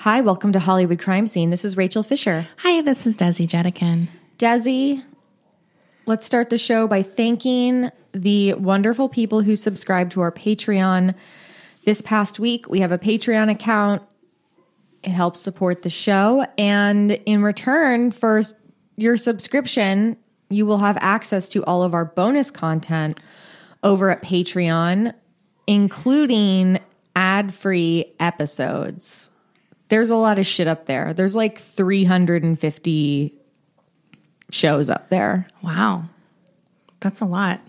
Hi, welcome to Hollywood Crime Scene. This is Rachel Fisher. Hi, this is Desi Jedekin. Desi, let's start the show by thanking the wonderful people who subscribe to our Patreon this past week. We have a Patreon account. It helps support the show. And in return for your subscription, you will have access to all of our bonus content over at Patreon, including ad-free episodes. There's a lot of shit up there. There's like 350 shows up there. Wow. That's a lot.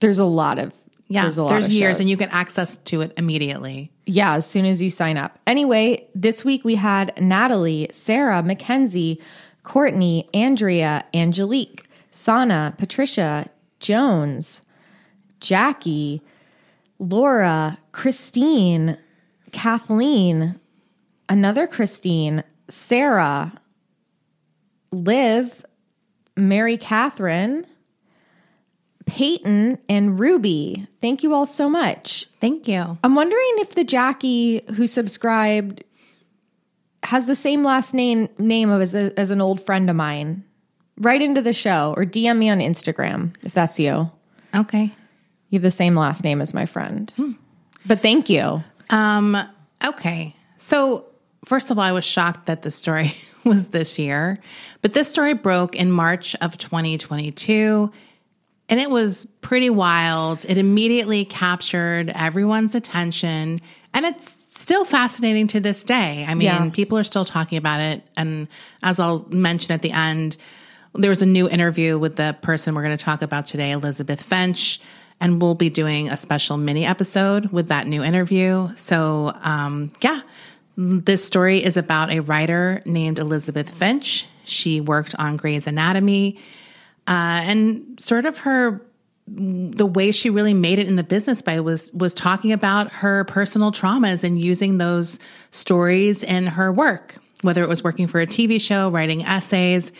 There's years, and you get access to it immediately. Yeah, as soon as you sign up. Anyway, this week we had Natalie, Sarah, Mackenzie, Courtney, Andrea, Angelique, Sana, Patricia, Jones, Jackie, Laura, Christine, Kathleen, another Christine, Sarah, Liv, Mary Catherine, Peyton, and Ruby. Thank you all so much. Thank you. I'm wondering if the Jackie who subscribed has the same last name as an old friend of mine. Write into the show or DM me on Instagram if that's you. Okay. You have the same last name as my friend. Hmm. But thank you. Okay. So first of all, I was shocked that the story was this year. But this story broke in March of 2022. And it was pretty wild. It immediately captured everyone's attention. And it's still fascinating to this day. I mean, People are still talking about it. And as I'll mention at the end, there was a new interview with the person we're going to talk about today, Elizabeth Finch. And we'll be doing a special mini episode with that new interview. So, this story is about a writer named Elizabeth Finch. She worked on Grey's Anatomy. And sort of the way she really made it in the business by was talking about her personal traumas and using those stories in her work, whether it was working for a TV show, writing essays.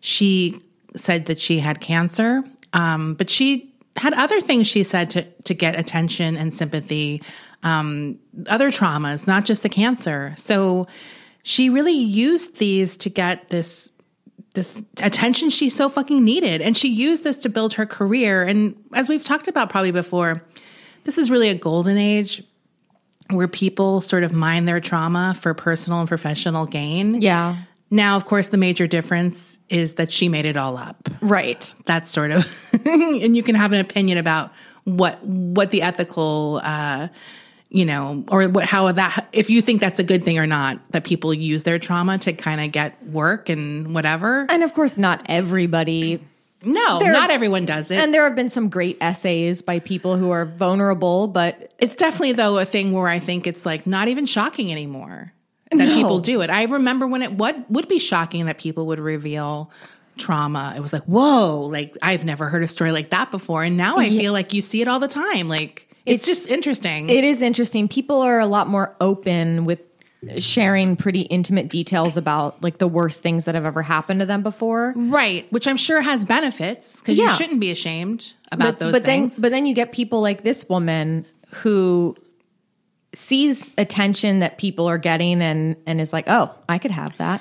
She said that she had cancer, but she had other things she said to get attention and sympathy, other traumas, not just the cancer. So she really used these to get this attention she so fucking needed. And she used this to build her career. And as we've talked about probably before, this is really a golden age where people sort of mine their trauma for personal and professional gain. Yeah. Now, of course, the major difference is that she made it all up. Right. That's sort of, and you can have an opinion about what the ethical, if you think that's a good thing or not, that people use their trauma to kind of get work and whatever. And of course, not everybody. No, not everyone does it. And there have been some great essays by people who are vulnerable, but it's definitely, though, a thing where I think it's like not even shocking anymore that people do it. I remember when it would be shocking that people would reveal trauma. It was like, whoa, like I've never heard a story like that before. And now I feel like you see it all the time. Like, It's just interesting. It is interesting. People are a lot more open with sharing pretty intimate details about like the worst things that have ever happened to them before. Right. Which I'm sure has benefits because you shouldn't be ashamed about those things. But then you get people like this woman who sees attention that people are getting and is like, oh, I could have that.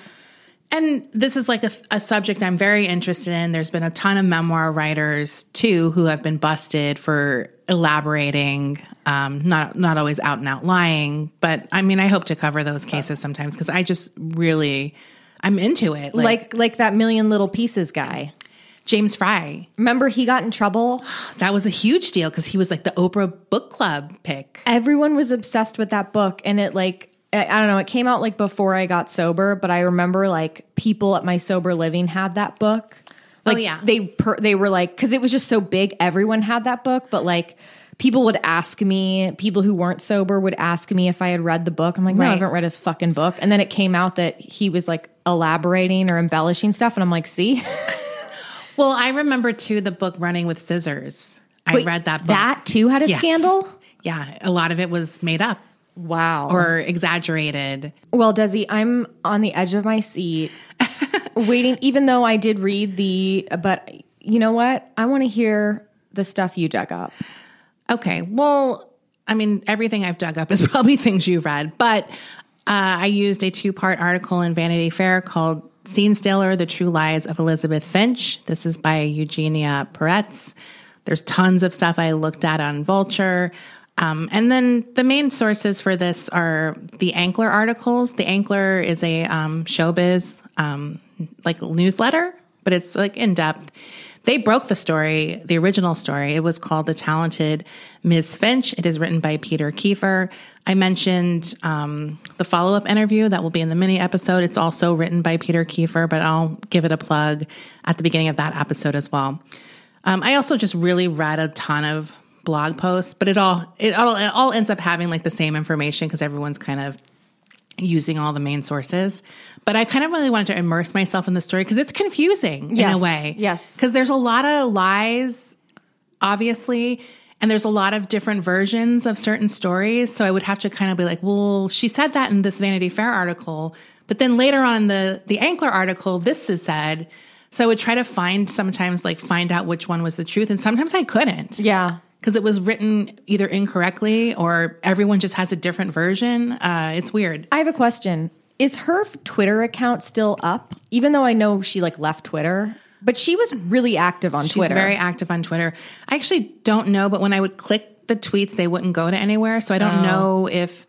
And this is like a subject I'm very interested in. There's been a ton of memoir writers, too, who have been busted for elaborating, not always out-and-out lying. But, I mean, I hope to cover those cases sometimes because I just really, I'm into it. Like that Million Little Pieces guy. James Fry. Remember he got in trouble? That was a huge deal because he was like the Oprah Book Club pick. Everyone was obsessed with that book and it like... I don't know, it came out like before I got sober, but I remember like people at my sober living had that book. Like, they were like, because it was just so big, everyone had that book, but like people would ask me, people who weren't sober would ask me if I had read the book. I'm like, no, I haven't read his fucking book. And then it came out that he was like elaborating or embellishing stuff. And I'm like, see? Well, I remember too, the book Running with Scissors. Wait, I read that book. That too had a scandal? Yeah. A lot of it was made up. Wow. Or exaggerated. Well, Desi, I'm on the edge of my seat waiting, even though I did read but you know what? I want to hear the stuff you dug up. Okay. Well, I mean, everything I've dug up is probably things you read, but I used a 2-part article in Vanity Fair called Scene Stealer, The True Lies of Elizabeth Finch. This is by Eugenia Peretz. There's tons of stuff I looked at on Vulture. And then the main sources for this are the Ankler articles. The Ankler is a showbiz like newsletter, but it's like in-depth. They broke the story, the original story. It was called The Talented Ms. Finch. It is written by Peter Kiefer. I mentioned the follow-up interview that will be in the mini episode. It's also written by Peter Kiefer, but I'll give it a plug at the beginning of that episode as well. I also just really read a ton of blog posts, but it all ends up having like the same information because everyone's kind of using all the main sources. But I kind of really wanted to immerse myself in the story because it's confusing in a way. Yes. Because there's a lot of lies, obviously, and there's a lot of different versions of certain stories. So I would have to kind of be like, well, she said that in this Vanity Fair article, but then later on in the Ankler article, this is said. So I would try to find out which one was the truth. And sometimes I couldn't. Yeah. Because it was written either incorrectly or everyone just has a different version. It's weird. I have a question. Is her Twitter account still up? Even though I know she like left Twitter, but she was really active on Twitter. She's very active on Twitter. I actually don't know, but when I would click the tweets, they wouldn't go to anywhere. So I don't know if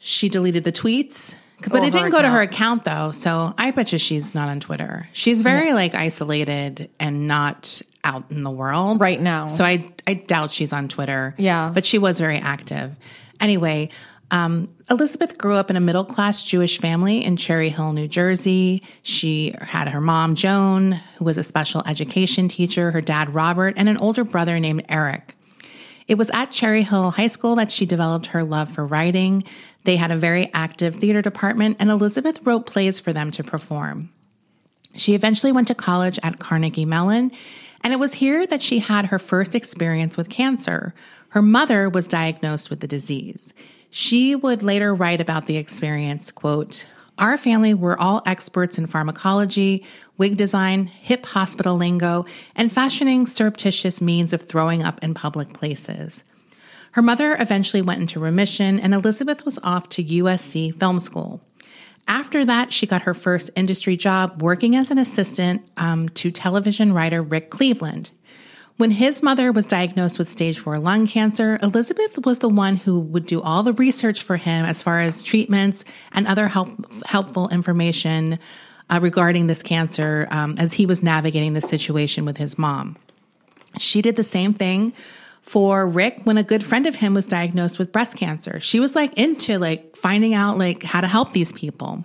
she deleted the tweets. But it didn't go to her account, though, so I bet you she's not on Twitter. She's very, like, isolated and not out in the world. Right now. So I doubt she's on Twitter. Yeah. But she was very active. Anyway, Elizabeth grew up in a middle-class Jewish family in Cherry Hill, New Jersey. She had her mom, Joan, who was a special education teacher, her dad, Robert, and an older brother named Eric. It was at Cherry Hill High School that she developed her love for writing. They had a very active theater department, and Elizabeth wrote plays for them to perform. She eventually went to college at Carnegie Mellon, and it was here that she had her first experience with cancer. Her mother was diagnosed with the disease. She would later write about the experience, quote, "Our family were all experts in pharmacology, wig design, hip hospital lingo, and fashioning surreptitious means of throwing up in public places." Her mother eventually went into remission, and Elizabeth was off to USC Film School. After that, she got her first industry job working as an assistant to television writer Rick Cleveland. When his mother was diagnosed with stage 4 lung cancer, Elizabeth was the one who would do all the research for him as far as treatments and other helpful information regarding this cancer as he was navigating the situation with his mom. She did the same thing for Rick when a good friend of him was diagnosed with breast cancer. She was like into like finding out like how to help these people.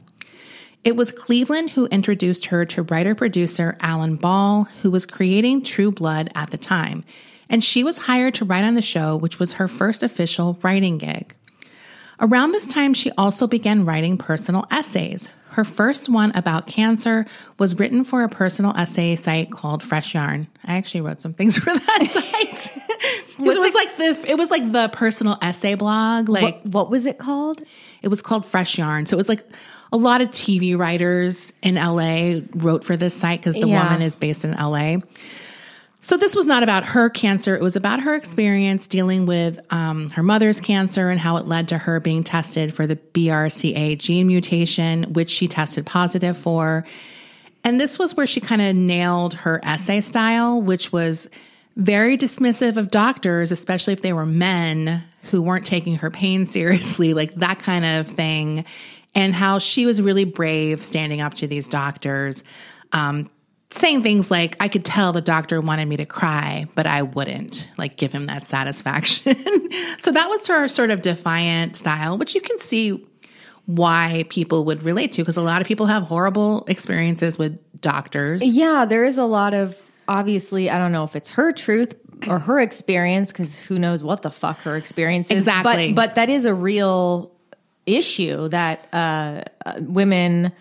It was Cleveland who introduced her to writer-producer Alan Ball, who was creating True Blood at the time, and she was hired to write on the show, which was her first official writing gig. Around this time, she also began writing personal essays. Her first one about cancer was written for a personal essay site called Fresh Yarn. I actually wrote some things for that site. It was like the personal essay blog. Like what was it called? It was called Fresh Yarn. So it was like a lot of TV writers in LA wrote for this site because the woman is based in LA. So this was not about her cancer. It was about her experience dealing with her mother's cancer and how it led to her being tested for the BRCA gene mutation, which she tested positive for. And this was where she kind of nailed her essay style, which was very dismissive of doctors, especially if they were men who weren't taking her pain seriously, like that kind of thing, and how she was really brave standing up to these doctors, saying things like, I could tell the doctor wanted me to cry, but I wouldn't, like, give him that satisfaction. So that was her sort of defiant style, which you can see why people would relate to, because a lot of people have horrible experiences with doctors. Yeah, there is a lot of, obviously, I don't know if it's her truth, or her experience, because who knows what the fuck her experience is. Exactly. But that is a real issue that women,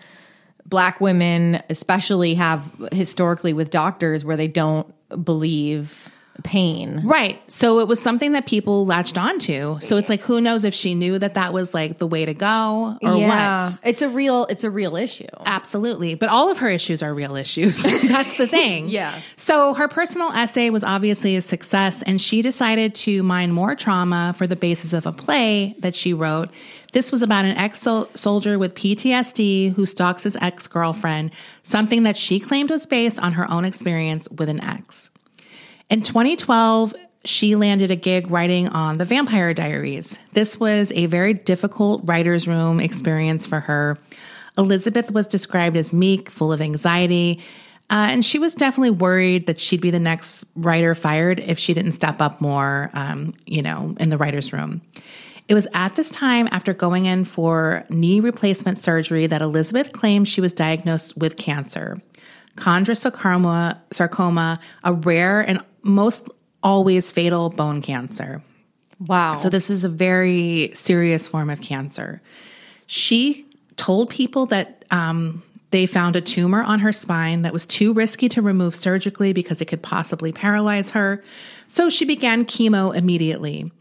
Black women especially, have historically with doctors, where they don't believe pain. Right. So it was something that people latched onto. So it's like, who knows if she knew that that was like the way to go or what? It's a real issue. Absolutely. But all of her issues are real issues. That's the thing. Yeah. So her personal essay was obviously a success, and she decided to mine more trauma for the basis of a play that she wrote. This was about an ex-soldier with PTSD who stalks his ex-girlfriend, something that she claimed was based on her own experience with an ex. In 2012, she landed a gig writing on The Vampire Diaries. This was a very difficult writer's room experience for her. Elizabeth was described as meek, full of anxiety, and she was definitely worried that she'd be the next writer fired if she didn't step up more, in the writer's room. It was at this time, after going in for knee replacement surgery, that Elizabeth claimed she was diagnosed with cancer. Chondrosarcoma, a rare and most always fatal bone cancer. Wow. So this is a very serious form of cancer. She told people that they found a tumor on her spine that was too risky to remove surgically because it could possibly paralyze her. So she began chemo immediately.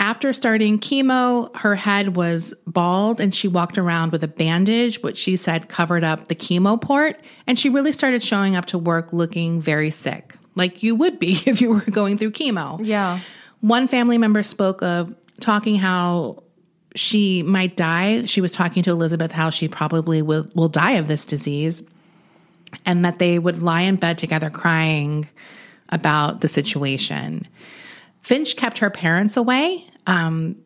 After starting chemo, her head was bald and she walked around with a bandage, which she said covered up the chemo port. And she really started showing up to work looking very sick, like you would be if you were going through chemo. Yeah. One family member spoke of talking how she might die. She was talking to Elizabeth how she probably will die of this disease, and that they would lie in bed together crying about the situation. Finch kept her parents away.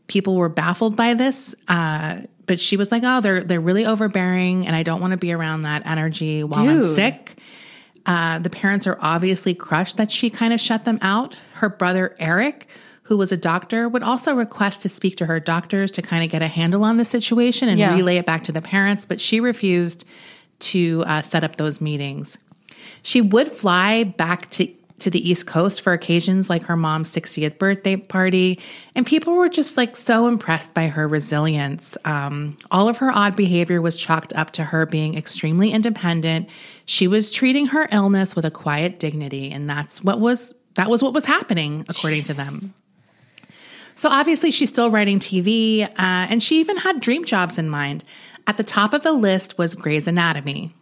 People were baffled by this, but she was like, oh, they're really overbearing, and I don't want to be around that energy while I'm sick. The parents are obviously crushed that she kind of shut them out. Her brother, Eric, who was a doctor, would also request to speak to her doctors to kind of get a handle on the situation and relay it back to the parents, but she refused to set up those meetings. She would fly back to the East Coast for occasions like her mom's 60th birthday party. And people were just like so impressed by her resilience. All of her odd behavior was chalked up to her being extremely independent. She was treating her illness with a quiet dignity. And that was what was happening, according to them. So obviously she's still writing TV, and she even had dream jobs in mind. At the top of the list was Grey's Anatomy.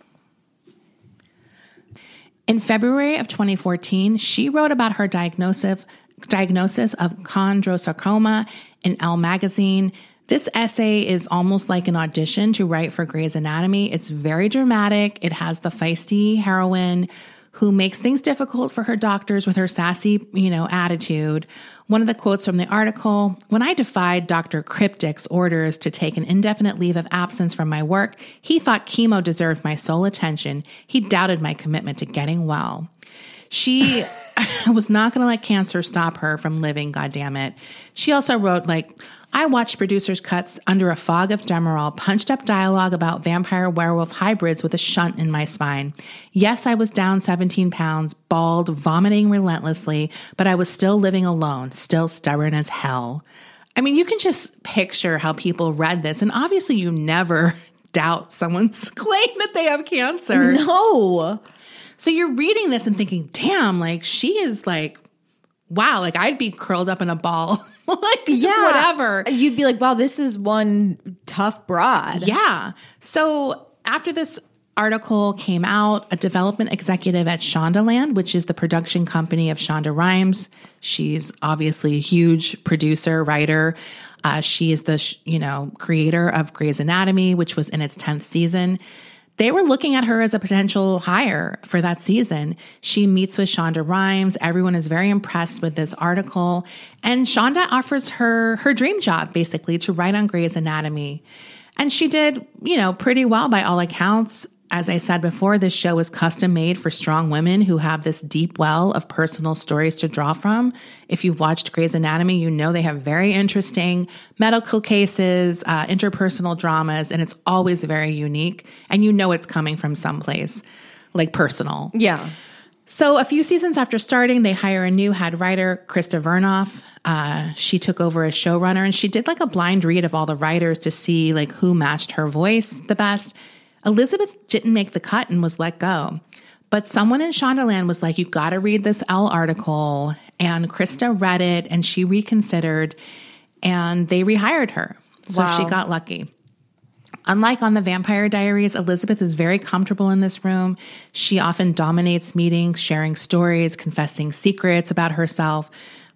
In February of 2014, she wrote about her diagnosis of chondrosarcoma in Elle magazine. This essay is almost like an audition to write for Grey's Anatomy. It's very dramatic. It has the feisty heroine who makes things difficult for her doctors with her sassy, attitude. One of the quotes from the article: "When I defied Dr. Cryptic's orders to take an indefinite leave of absence from my work, he thought chemo deserved my sole attention. He doubted my commitment to getting well." She was not going to let cancer stop her from living, goddammit. She also wrote, "I watched producers' cuts under a fog of Demerol, punched up dialogue about vampire-werewolf hybrids with a shunt in my spine. Yes, I was down 17 pounds, bald, vomiting relentlessly, but I was still living alone, still stubborn as hell." I mean, you can just picture how people read this, and obviously you never doubt someone's claim that they have cancer. No. So you're reading this and thinking, damn, she is wow, I'd be curled up in a ball. Whatever. You'd be wow, this is one tough broad. Yeah. So after this article came out, a development executive at Shondaland, which is the production company of Shonda Rhimes — she's obviously a huge producer, writer. She is the, creator of Grey's Anatomy, which was in its 10th season. They were looking at her as a potential hire for that season. She meets with Shonda Rhimes. Everyone is very impressed with this article. And Shonda offers her dream job, basically, to write on Grey's Anatomy. And she did, pretty well by all accounts. As I said before, this show is custom made for strong women who have this deep well of personal stories to draw from. If you've watched Grey's Anatomy, they have very interesting medical cases, interpersonal dramas, and it's always very unique. And it's coming from someplace personal. Yeah. So a few seasons after starting, they hire a new head writer, Krista Vernoff. She took over as showrunner, and she did like a blind read of all the writers to see like who matched her voice the best. Elizabeth didn't make the cut and was let go. But someone in Shondaland was like, you got to read this Elle article. And Krista read it, and she reconsidered, and they rehired her. So Wow. She got lucky. Unlike on The Vampire Diaries, Elizabeth is very comfortable in this room. She often dominates meetings, sharing stories, confessing secrets about herself.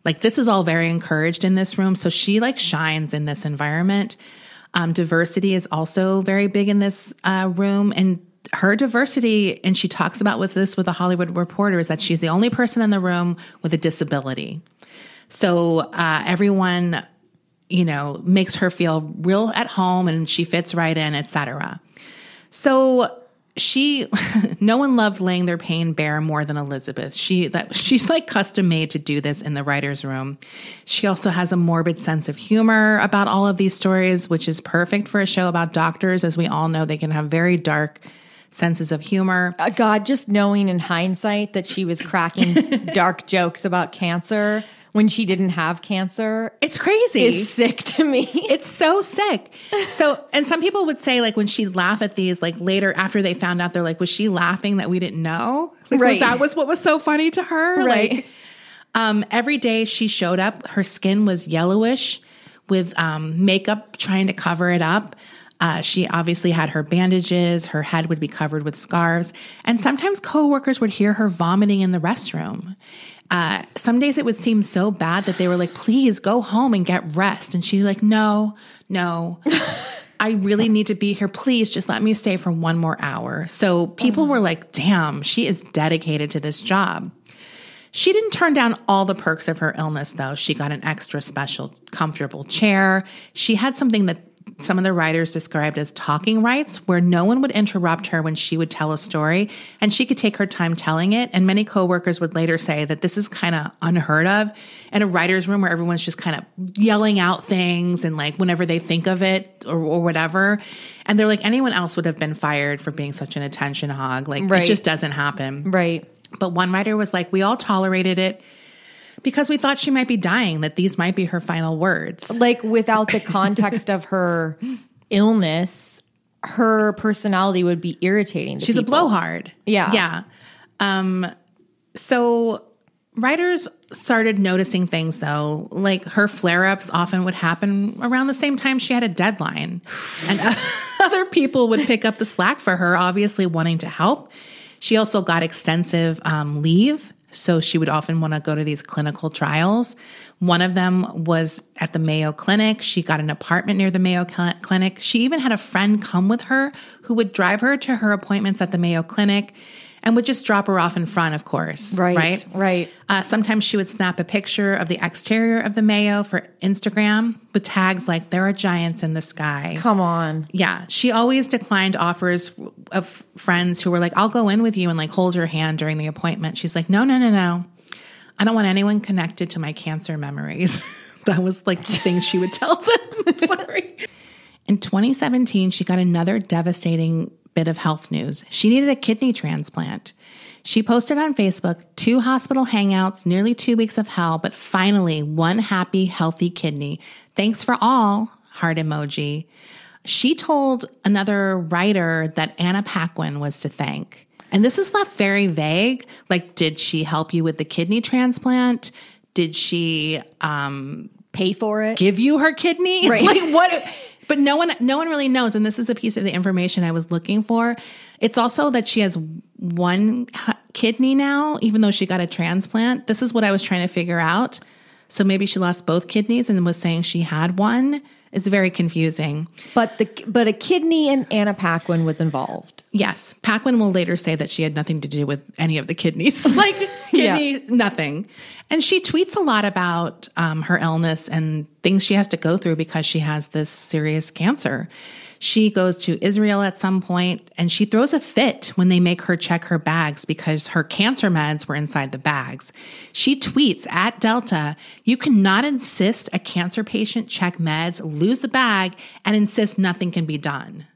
Like, this is all very encouraged in this room. So she like shines in this environment. Diversity is also very big in this room, and her diversity, and she talks about with the Hollywood Reporter, is that she's the only person in the room with a disability. So everyone, you know, makes her feel real at home, and she fits right in, etc. So she, no one loved laying their pain bare more than Elizabeth. She's like custom made to do this in the writer's room. She also has a morbid sense of humor about all of these stories, which is perfect for a show about doctors. As we all know, they can have very dark senses of humor. God, just knowing in hindsight that she was cracking dark jokes about cancer when she didn't have cancer. It's crazy. It's sick to me. It's so sick. So, and some people would say, like, when she'd laugh at these, like, later after they found out, they're like, was she laughing that we didn't know? Like, right. That was what was so funny to her. Right. Like, every day she showed up, her skin was yellowish with makeup trying to cover it up. She obviously had her bandages. Her head would be covered with scarves. And sometimes coworkers would hear her vomiting in the restroom. Some days it would seem so bad that they were like, please go home and get rest. And she was like, no, I really need to be here. Please just let me stay for one more hour. So people were like, damn, she is dedicated to this job. She didn't turn down all the perks of her illness, though. She got an extra special comfortable chair. She had something that some of the writers described as talking rights, where no one would interrupt her when she would tell a story, and she could take her time telling it. And many coworkers would later say that this is kind of unheard of in a writer's room where everyone's just kind of yelling out things and like whenever they think of it or whatever. And they're like, anyone else would have been fired for being such an attention hog. Like, right. It just doesn't happen. Right. But one writer was like, we all tolerated it because we thought she might be dying, that these might be her final words. Like, without the context of her illness, her personality would be irritating to people. She's a blowhard. Yeah. Yeah. So writers started noticing things, though. Like, her flare-ups often would happen around the same time she had a deadline. And other people would pick up the slack for her, obviously wanting to help. She also got extensive leave. So she would often want to go to these clinical trials. One of them was at the Mayo Clinic. She got an apartment near the Mayo Clinic. She even had a friend come with her who would drive her to her appointments at the Mayo Clinic and would just drop her off in front, of course. Right. Sometimes she would snap a picture of the exterior of the Mayo for Instagram with tags like, there are giants in the sky. Come on. Yeah. She always declined offers of friends who were like, I'll go in with you and like hold your hand during the appointment. She's like, no. I don't want anyone connected to my cancer memories. That was like the things she would tell them. Sorry. In 2017, she got another devastating bit of health news. She needed a kidney transplant. She posted on Facebook, 2 hospital hangouts, nearly 2 weeks of hell, but finally one happy, healthy kidney. Thanks for all, heart emoji. She told another writer that Anna Paquin was to thank. And this is left very vague. Like, did she help you with the kidney transplant? Did she pay for it? Give you her kidney? Right. Like, what? But no one really knows, and this is a piece of the information I was looking for. It's also that she has one kidney now, even though she got a transplant. This is what I was trying to figure out. So maybe she lost both kidneys and was saying she had one. It's very confusing. But a kidney and Anna Paquin was involved. Yes. Paquin will later say that she had nothing to do with any of the kidneys. Like, nothing. And she tweets a lot about her illness and things she has to go through because she has this serious cancer. She goes to Israel at some point, and she throws a fit when they make her check her bags because her cancer meds were inside the bags. She tweets at Delta, you cannot insist a cancer patient check meds, lose the bag, and insist nothing can be done.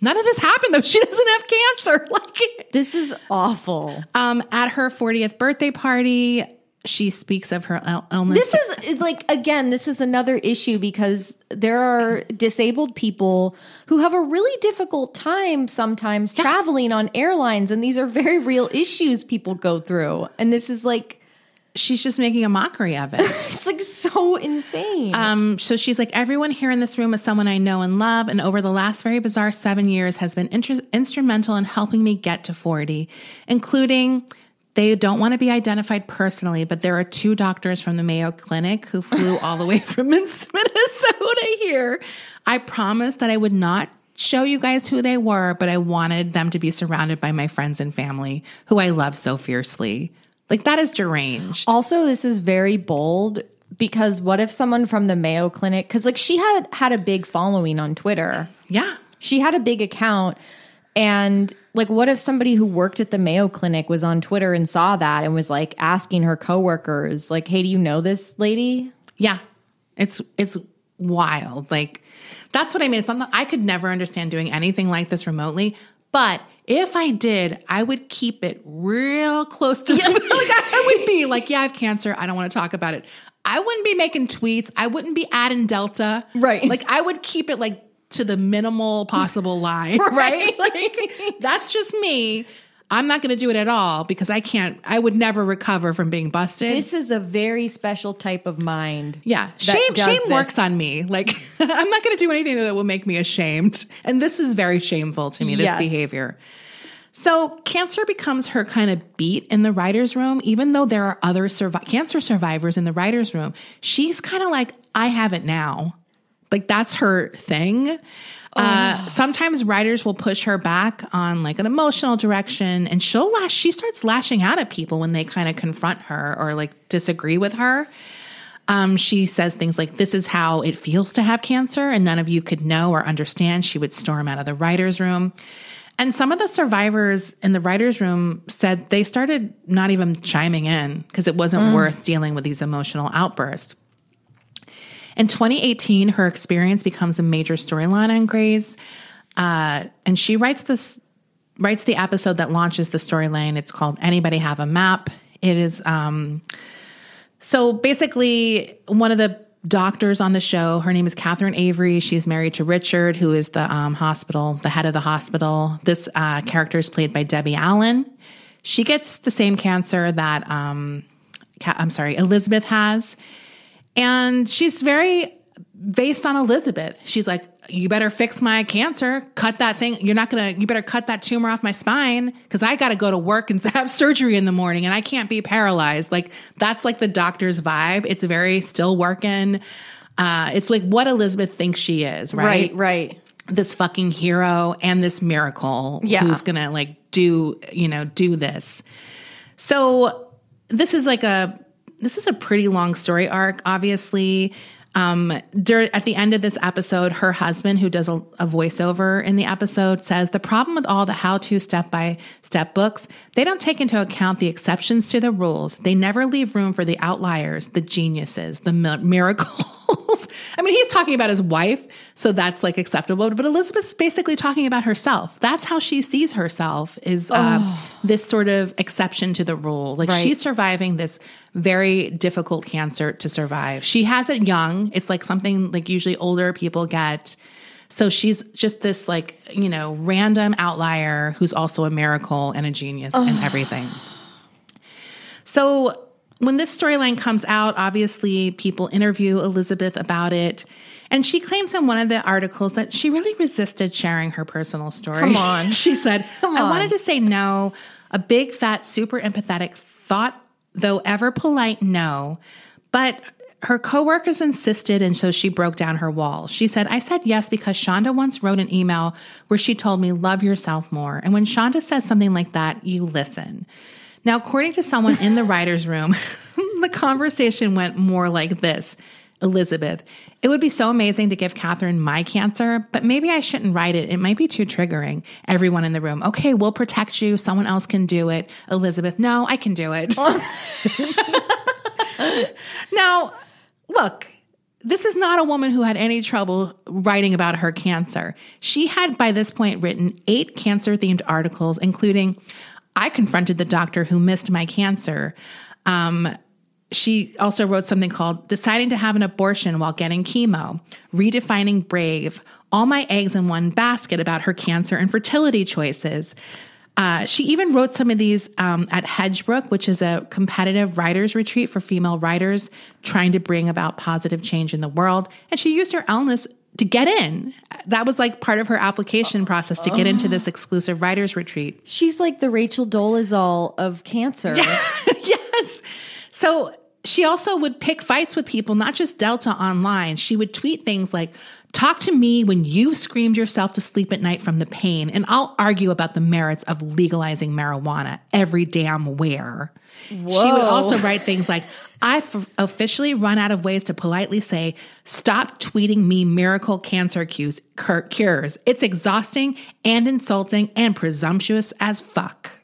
None of this happened, though. She doesn't have cancer. Like, this is awful. At her 40th birthday party, she speaks of her illness. This is, like, again, this is another issue because there are disabled people who have a really difficult time sometimes traveling on airlines, and these are very real issues people go through. And this is, like... She's just making a mockery of it. It's like so insane. So she's like, everyone here in this room is someone I know and love. And over the last very bizarre 7 years has been instrumental in helping me get to 40, including they don't want to be identified personally, but there are two doctors from the Mayo Clinic who flew all the way from Minnesota here. I promised that I would not show you guys who they were, but I wanted them to be surrounded by my friends and family who I love so fiercely. Like, that is deranged. Also, this is very bold because what if someone from the Mayo Clinic... Because, like, she had a big following on Twitter. Yeah. She had a big account. And, like, what if somebody who worked at the Mayo Clinic was on Twitter and saw that and was, like, asking her coworkers, like, hey, do you know this lady? Yeah. It's wild. Like, that's what I mean. It's not, I could never understand doing anything like this remotely, but... If I did, I would keep it real close to... Like, I would be like, yeah, I have cancer. I don't want to talk about it. I wouldn't be making tweets. I wouldn't be adding Delta. Right. Like, I would keep it, like, to the minimal possible lie. Right? Like, that's just me. I'm not going to do it at all because I can't... I would never recover from being busted. This is a very special type of mind. Yeah. Shame works on me. Like, I'm not going to do anything that will make me ashamed. And this is very shameful to me, this behavior. So cancer becomes her kind of beat in the writer's room, even though there are other cancer survivors in the writer's room. She's kind of like, I have it now. Like, that's her thing. Sometimes writers will push her back on, like, an emotional direction, and she starts lashing out at people when they kind of confront her or, like, disagree with her. She says things like, this is how it feels to have cancer, and none of you could know or understand. She would storm out of the writer's room. And some of the survivors in the writer's room said they started not even chiming in because it wasn't worth dealing with these emotional outbursts. In 2018, her experience becomes a major storyline on Grey's, and she writes the episode that launches the storyline. It's called Anybody Have a Map? It is, so basically one of the doctors on the show, her name is Catherine Avery. She's married to Richard, who is the head of the hospital. This character is played by Debbie Allen. She gets the same cancer that, Elizabeth has. And she's very based on Elizabeth. She's like, you better fix my cancer. Cut that thing. You better cut that tumor off my spine because I got to go to work and have surgery in the morning and I can't be paralyzed. Like, that's like the doctor's vibe. It's very still working. It's like what Elizabeth thinks she is, right? Right. This fucking hero and this miracle who's going to, like, do this. So this is like This is a pretty long story arc, obviously. At the end of this episode, her husband, who does a voiceover in the episode, says, the problem with all the how-to step-by-step books, they don't take into account the exceptions to the rules. They never leave room for the outliers, the geniuses, the miracles. I mean, he's talking about his wife, so that's, like, acceptable. But Elizabeth's basically talking about herself. That's how she sees herself, is this sort of exception to the rule. Like, she's surviving this very difficult cancer to survive. She has it young. It's like something like usually older people get. So she's just this, like, random outlier who's also a miracle and a genius and everything. So when this storyline comes out, obviously people interview Elizabeth about it. And she claims in one of the articles that she really resisted sharing her personal story. Come on. She said, I wanted to say no, a big, fat, super empathetic thought, though ever polite, no. But her coworkers insisted, and so she broke down her wall. She said, I said yes because Shonda once wrote an email where she told me, love yourself more. And when Shonda says something like that, you listen. Now, according to someone in the writer's room, the conversation went more like this. Elizabeth, it would be so amazing to give Catherine my cancer, but maybe I shouldn't write it. It might be too triggering. Everyone in the room, okay, we'll protect you. Someone else can do it. Elizabeth, no, I can do it. Now, look, This is not a woman who had any trouble writing about her cancer. She had, by this point, written 8 cancer-themed articles, including, I confronted the doctor who missed my cancer. She also wrote something called Deciding to Have an Abortion While Getting Chemo, Redefining Brave, All My Eggs in One Basket about her cancer and fertility choices. She even wrote some of these at Hedgebrook, which is a competitive writers' retreat for female writers trying to bring about positive change in the world. And she used her illness to get in. That was like part of her application process to get into this exclusive writers' retreat. She's like the Rachel Dolezal of cancer. Yes. So she also would pick fights with people, not just Delta online. She would tweet things like, "Talk to me when you screamed yourself to sleep at night from the pain, and I'll argue about the merits of legalizing marijuana every damn where." Whoa. She would also write things like, "I've officially run out of ways to politely say, stop tweeting me miracle cancer cures. It's exhausting and insulting and presumptuous as fuck."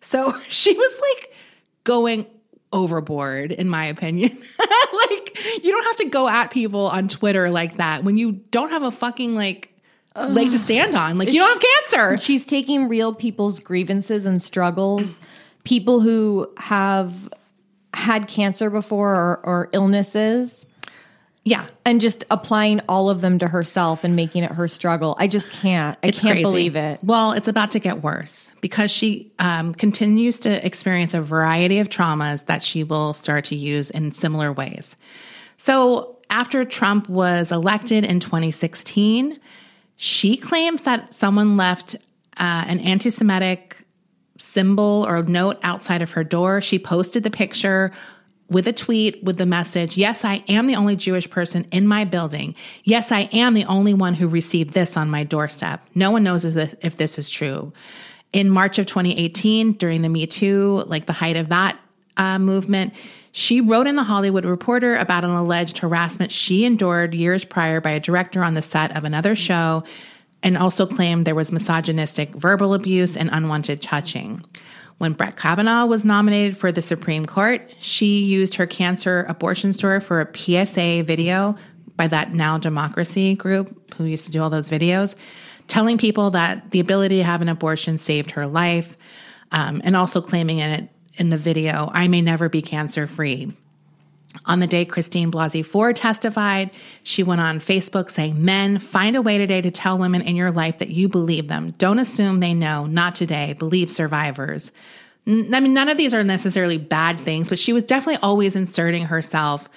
So she was like going overboard, in my opinion. Like, you don't have to go at people on Twitter like that when you don't have a fucking leg to stand on. Like, you don't have cancer. She's taking real people's grievances and struggles, people who have had cancer before or illnesses. Yeah. And just applying all of them to herself and making it her struggle. I just can't. I can't believe it. Well, it's about to get worse because she continues to experience a variety of traumas that she will start to use in similar ways. So after Trump was elected in 2016, she claims that someone left an anti-Semitic symbol or note outside of her door. She posted the picture with a tweet with the message, "Yes, I am the only Jewish person in my building. Yes, I am the only one who received this on my doorstep. No one knows if this is true." In March of 2018, during the Me Too, like the height of that movement, she wrote in the Hollywood Reporter about an alleged harassment she endured years prior by a director on the set of another show, and also claimed there was misogynistic verbal abuse and unwanted touching. When Brett Kavanaugh was nominated for the Supreme Court, she used her cancer abortion story for a PSA video by that Now Democracy group who used to do all those videos, telling people that the ability to have an abortion saved her life, and also claiming in the video, "I may never be cancer-free." On the day Christine Blasey Ford testified, she went on Facebook saying, "Men, find a way today to tell women in your life that you believe them. Don't assume they know. Not today. Believe survivors." I mean, none of these are necessarily bad things, but she was definitely always inserting herself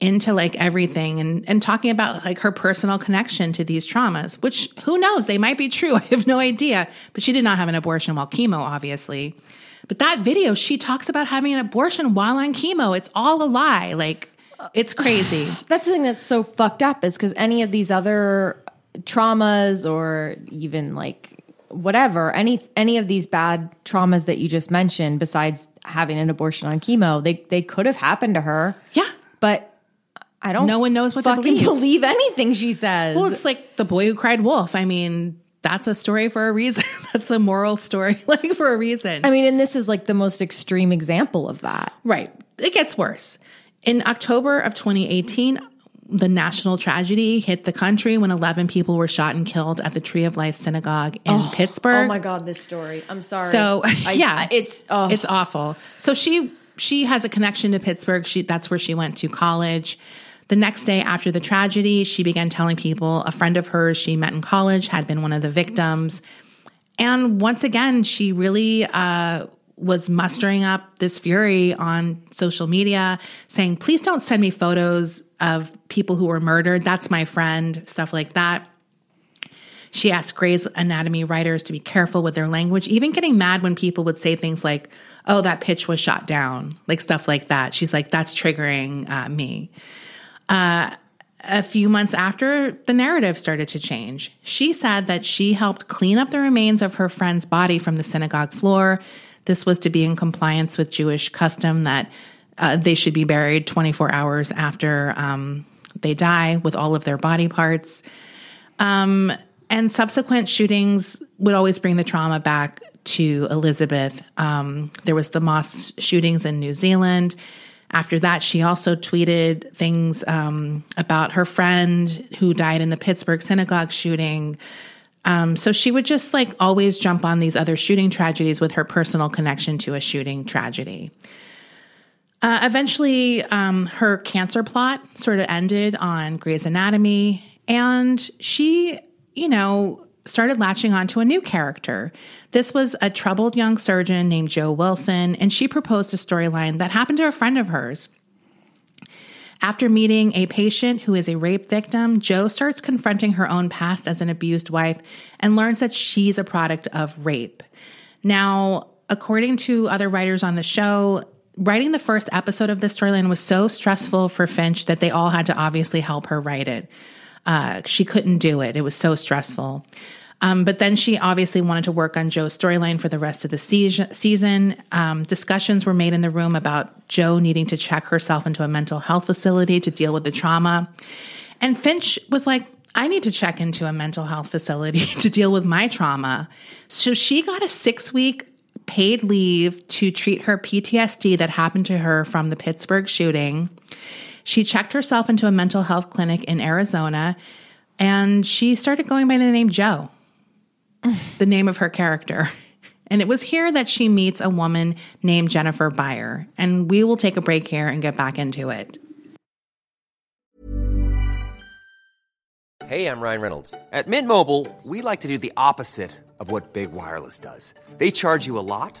into everything and talking about her personal connection to these traumas, which who knows? They might be true. I have no idea. But she did not have an abortion while chemo, obviously. But that video, she talks about having an abortion while on chemo. It's all a lie. It's crazy. That's the thing that's so fucked up is because any of these other traumas or even whatever, any of these bad traumas that you just mentioned, besides having an abortion on chemo, they could have happened to her. Yeah. But no one knows what to believe. Believe anything she says. Well, it's like The Boy Who Cried Wolf. I mean, that's a story for a reason. That's a moral story, for a reason. I mean, and this is the most extreme example of that. Right. It gets worse. In October of 2018, the national tragedy hit the country when 11 people were shot and killed at the Tree of Life synagogue in Pittsburgh. Oh my God, this story. I'm sorry. So it's awful. So she has a connection to Pittsburgh. That's where she went to college. The next day after the tragedy, she began telling people a friend of hers she met in college had been one of the victims. And once again, she really was mustering up this fury on social media, saying, "Please don't send me photos of people who were murdered. That's my friend," stuff like that. She asked Grey's Anatomy writers to be careful with their language, even getting mad when people would say things like, "Oh, that pitch was shot down," stuff like that. She's like, "That's triggering me." A few months after, the narrative started to change. She said that she helped clean up the remains of her friend's body from the synagogue floor. This was to be in compliance with Jewish custom that they should be buried 24 hours after they die with all of their body parts. And subsequent shootings would always bring the trauma back to Elizabeth. There was the mosque shootings in New Zealand. After that, she also tweeted things about her friend who died in the Pittsburgh synagogue shooting. So she would just like always jump on these other shooting tragedies with her personal connection to a shooting tragedy. Eventually, her cancer plot sort of ended on Grey's Anatomy, and she, you know, started latching onto a new character. This was a troubled young surgeon named Joe Wilson, and she proposed a storyline that happened to a friend of hers. After meeting a patient who is a rape victim, Jo starts confronting her own past as an abused wife and learns that she's a product of rape. Now, according to other writers on the show, writing the first episode of this storyline was so stressful for Finch that they all had to obviously help her write it. She couldn't do it. It was so stressful. But then she obviously wanted to work on Joe's storyline for the rest of the season. Discussions were made in the room about Joe needing to check herself into a mental health facility to deal with the trauma. And Finch was like, I need to check into a mental health facility to deal with my trauma. So she got a 6-week paid leave to treat her PTSD that happened to her from the Pittsburgh shooting. She checked herself into a mental health clinic in Arizona, and she started going by the name Joe, the name of her character. And it was here that she meets a woman named Jennifer Beyer. And we will take a break here and get back into it. Hey, I'm Ryan Reynolds. At Mint Mobile, we like to do the opposite of what Big Wireless does. They charge you a lot.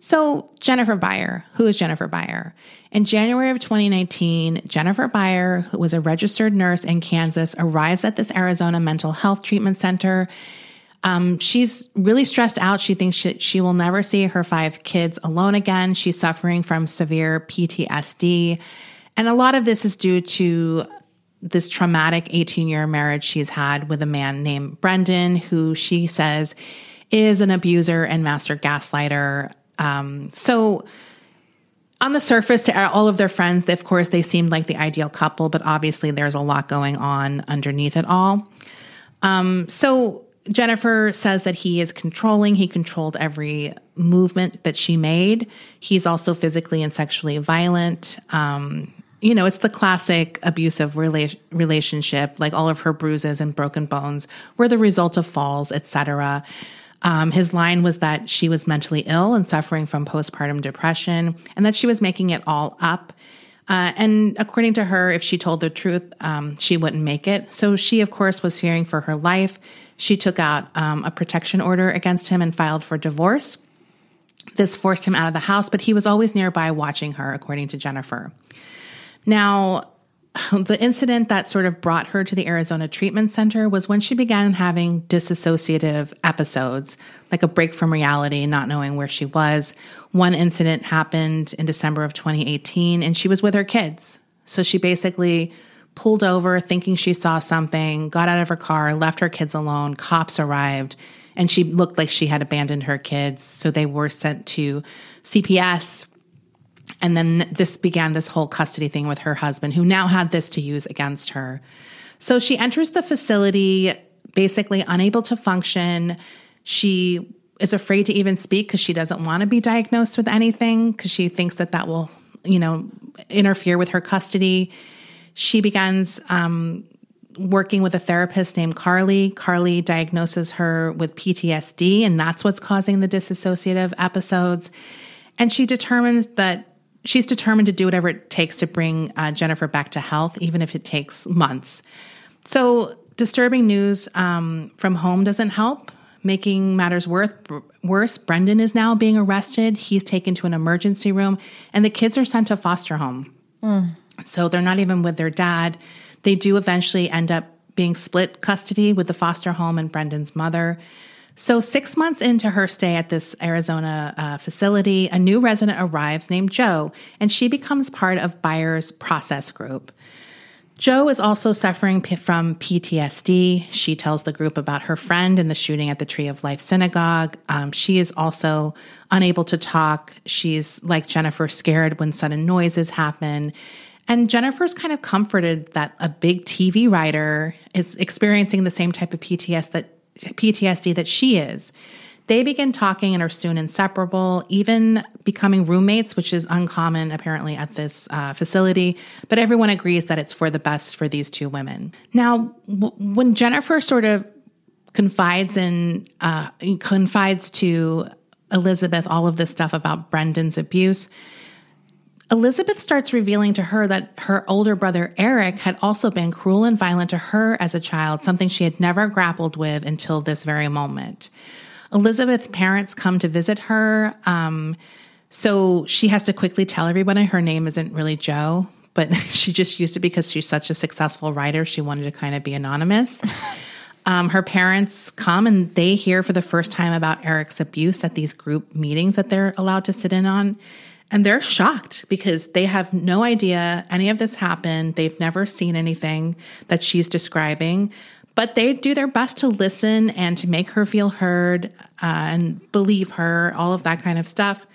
So Jennifer Beyer, who is Jennifer Beyer? In January of 2019, Jennifer Beyer, who was a registered nurse in Kansas, arrives at this Arizona mental health treatment center. She's really stressed out. She thinks she will never see her 5 kids alone again. She's suffering from severe PTSD. And a lot of this is due to this traumatic 18-year marriage she's had with a man named Brendan, who she says is an abuser and master gaslighter. So on the surface, to all of their friends, they, of course, they seemed like the ideal couple, but obviously there's a lot going on underneath it all. So Jennifer says that he is controlling. He controlled every movement that she made. He's also physically and sexually violent. You know, it's the classic abusive relationship, like all of her bruises and broken bones were the result of falls, etc. His line was that she was mentally ill and suffering from postpartum depression and that she was making it all up. And according to her, if she told the truth, she wouldn't make it. So she, of course, was fearing for her life. She took out a protection order against him and filed for divorce. This forced him out of the house, but he was always nearby watching her, according to Jennifer. Now, The incident that sort of brought her to the Arizona Treatment Center was when she began having dissociative episodes, like a break from reality, not knowing where she was. One incident happened in December of 2018, and she was with her kids. So she basically pulled over thinking she saw something, got out of her car, left her kids alone, cops arrived, and she looked like she had abandoned her kids. So they were sent to CPS. And then this began this whole custody thing with her husband, who now had this to use against her. So she enters the facility basically unable to function. She is afraid to even speak because she doesn't want to be diagnosed with anything because she thinks that that will, you know, interfere with her custody. She begins working with a therapist named Carly. Carly diagnoses her with PTSD, and that's what's causing the dissociative episodes. And she determines that she's determined to do whatever it takes to bring Jennifer back to health, even if it takes months. So disturbing news from home doesn't help. Making matters worse, Brendan is now being arrested. He's taken to an emergency room, and the kids are sent to foster home. Mm. So they're not even with their dad. They do eventually end up being split custody with the foster home and Brendan's mother. So 6 months into her stay at this Arizona facility, a new resident arrives named Jo, and she becomes part of Beyer's process group. Jo is also suffering from PTSD. She tells the group about her friend and the shooting at the Tree of Life Synagogue. She is also unable to talk. She's, like Jennifer, scared when sudden noises happen. And Jennifer's kind of comforted that a big TV writer is experiencing the same type of PTSD that she is. They begin talking and are soon inseparable, even becoming roommates, which is uncommon apparently at this facility, but everyone agrees that it's for the best for these two women. Now, when Jennifer sort of confides to Elizabeth all of this stuff about Brendan's abuse, Elizabeth starts revealing to her that her older brother, Eric, had also been cruel and violent to her as a child, something she had never grappled with until this very moment. Elizabeth's parents come to visit her, so she has to quickly tell everyone her name isn't really Jo, but she just used it because she's such a successful writer, she wanted to kind of be anonymous. Her parents come, and they hear for the first time about Eric's abuse at these group meetings that they're allowed to sit in on. And they're shocked because they have no idea any of this happened. They've never seen anything that she's describing, but they do their best to listen and to make her feel heard and believe her, all of that kind of stuff.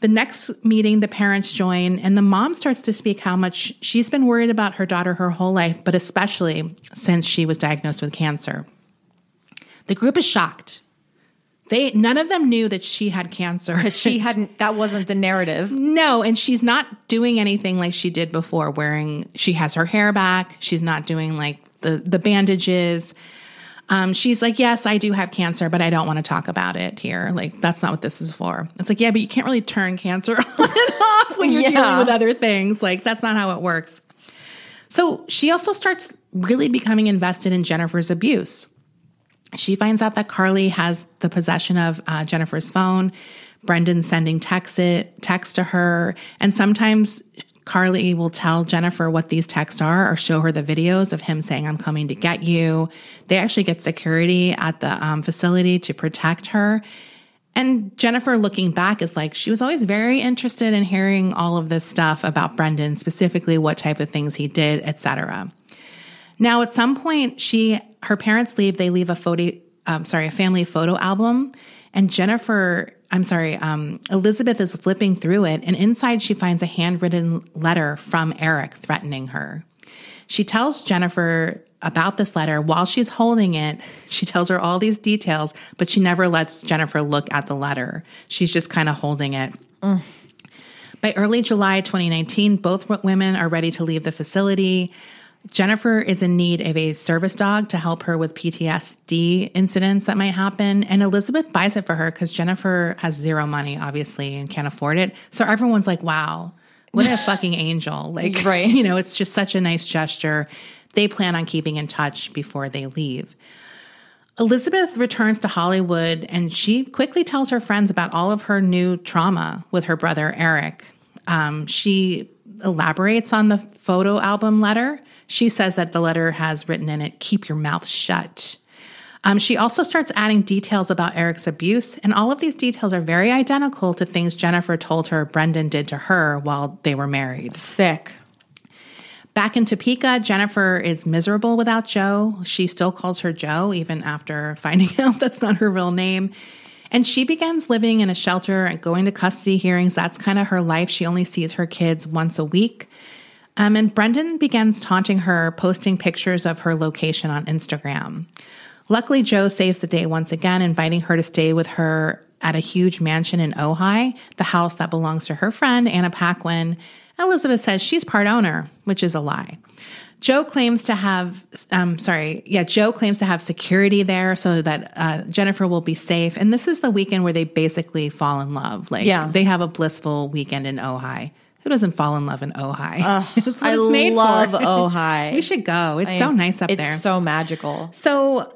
The next meeting, the parents join, and the mom starts to speak how much she's been worried about her daughter her whole life, but especially since she was diagnosed with cancer. The group is shocked. None of them knew that she had cancer. Because she hadn't, that wasn't the narrative. No, and she's not doing anything like she did before, she has her hair back, she's not doing like the bandages. She's like, yes, I do have cancer, but I don't want to talk about it here. Like, that's not what this is for. It's like, yeah, but you can't really turn cancer on and off when you're dealing with other things. Like, that's not how it works. So she also starts really becoming invested in Jennifer's abuse. She finds out that Carly has the possession of Jennifer's phone, Brendan sending texts to her, and sometimes Carly will tell Jennifer what these texts are or show her the videos of him saying, I'm coming to get you. They actually get security at the facility to protect her. And Jennifer, looking back, is like, she was always very interested in hearing all of this stuff about Brendan, specifically what type of things he did, etc. Now, at some point, her parents leave. They leave a family photo album, and Elizabeth is flipping through it, and inside she finds a handwritten letter from Eric threatening her. She tells Jennifer about this letter while she's holding it. She tells her all these details, but she never lets Jennifer look at the letter. She's just kind of holding it. Mm. By early July 2019, both women are ready to leave the facility. Jennifer is in need of a service dog to help her with PTSD incidents that might happen. And Elizabeth buys it for her because Jennifer has zero money, obviously, and can't afford it. So everyone's like, wow, what a fucking angel. Like, right. You know, it's just such a nice gesture. They plan on keeping in touch before they leave. Elizabeth returns to Hollywood, and she quickly tells her friends about all of her new trauma with her brother, Eric. She elaborates on the photo album letter. She says that the letter has written in it, "Keep your mouth shut." She also starts adding details about Eric's abuse, and all of these details are very identical to things Jennifer told her Brendan did to her while they were married. Sick. Back in Topeka, Jennifer is miserable without Joe. She still calls her Joe, even after finding out that's not her real name. And she begins living in a shelter and going to custody hearings. That's kind of her life. She only sees her kids once a week. And Brendan begins taunting her, posting pictures of her location on Instagram. Luckily, Joe saves the day once again, inviting her to stay with her at a huge mansion in Ojai, the house that belongs to her friend, Anna Paquin. Elizabeth says she's part owner, which is a lie. Joe claims to have security there so that Jennifer will be safe. And this is the weekend where they basically fall in love. They have a blissful weekend in Ojai. Who doesn't fall in love in Ojai? I love Ojai. We should go. It's so nice up there. It's so magical. So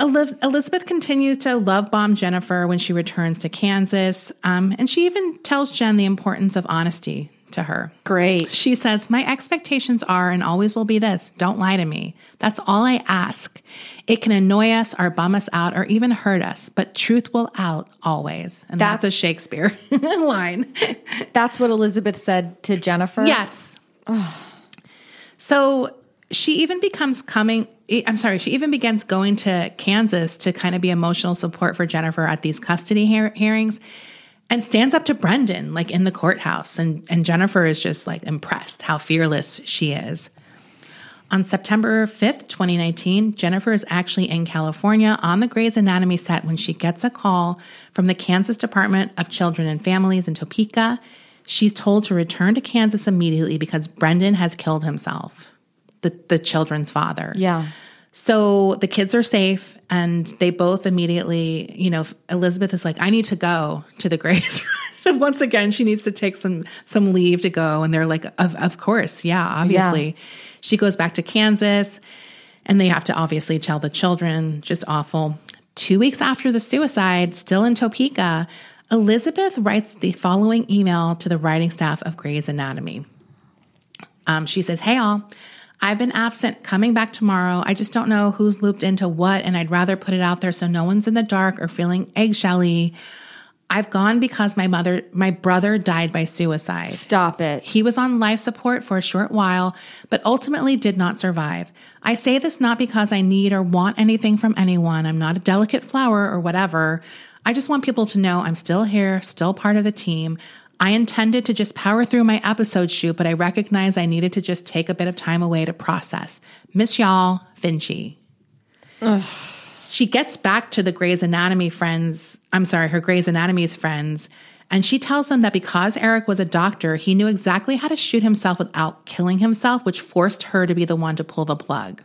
Elizabeth continues to love-bomb Jennifer when she returns to Kansas, and she even tells Jen the importance of honesty to her. Great. She says, "My expectations are and always will be this: don't lie to me. That's all I ask. It can annoy us or bum us out or even hurt us, but truth will out always." And that's a Shakespeare line. That's what Elizabeth said to Jennifer? Yes. So she even begins going to Kansas to kind of be emotional support for Jennifer at these custody hearings, and stands up to Brendan, like, in the courthouse. And Jennifer is just, like, impressed how fearless she is. On September 5th, 2019, Jennifer is actually in California on the Grey's Anatomy set when she gets a call from the Kansas Department of Children and Families in Topeka. She's told to return to Kansas immediately because Brendan has killed himself, the children's father. Yeah. So the kids are safe, and they both immediately, Elizabeth is like, "I need to go to the Grays." Once again, she needs to take some leave to go. And they're like, of course. Yeah, obviously. Yeah. She goes back to Kansas, and they have to obviously tell the children. Just awful. 2 weeks after the suicide, still in Topeka, Elizabeth writes the following email to the writing staff of Grey's Anatomy. She says, "Hey, all. I've been absent, coming back tomorrow. I just don't know who's looped into what, and I'd rather put it out there so no one's in the dark or feeling eggshelly. I've gone because my brother died by suicide." Stop it. "He was on life support for a short while, but ultimately did not survive. I say this not because I need or want anything from anyone. I'm not a delicate flower or whatever. I just want people to know I'm still here, still part of the team. I intended to just power through my episode shoot, but I recognize I needed to just take a bit of time away to process. Miss y'all, Finchie." Ugh. She gets back to the her Grey's Anatomy's friends, and she tells them that because Eric was a doctor, he knew exactly how to shoot himself without killing himself, which forced her to be the one to pull the plug.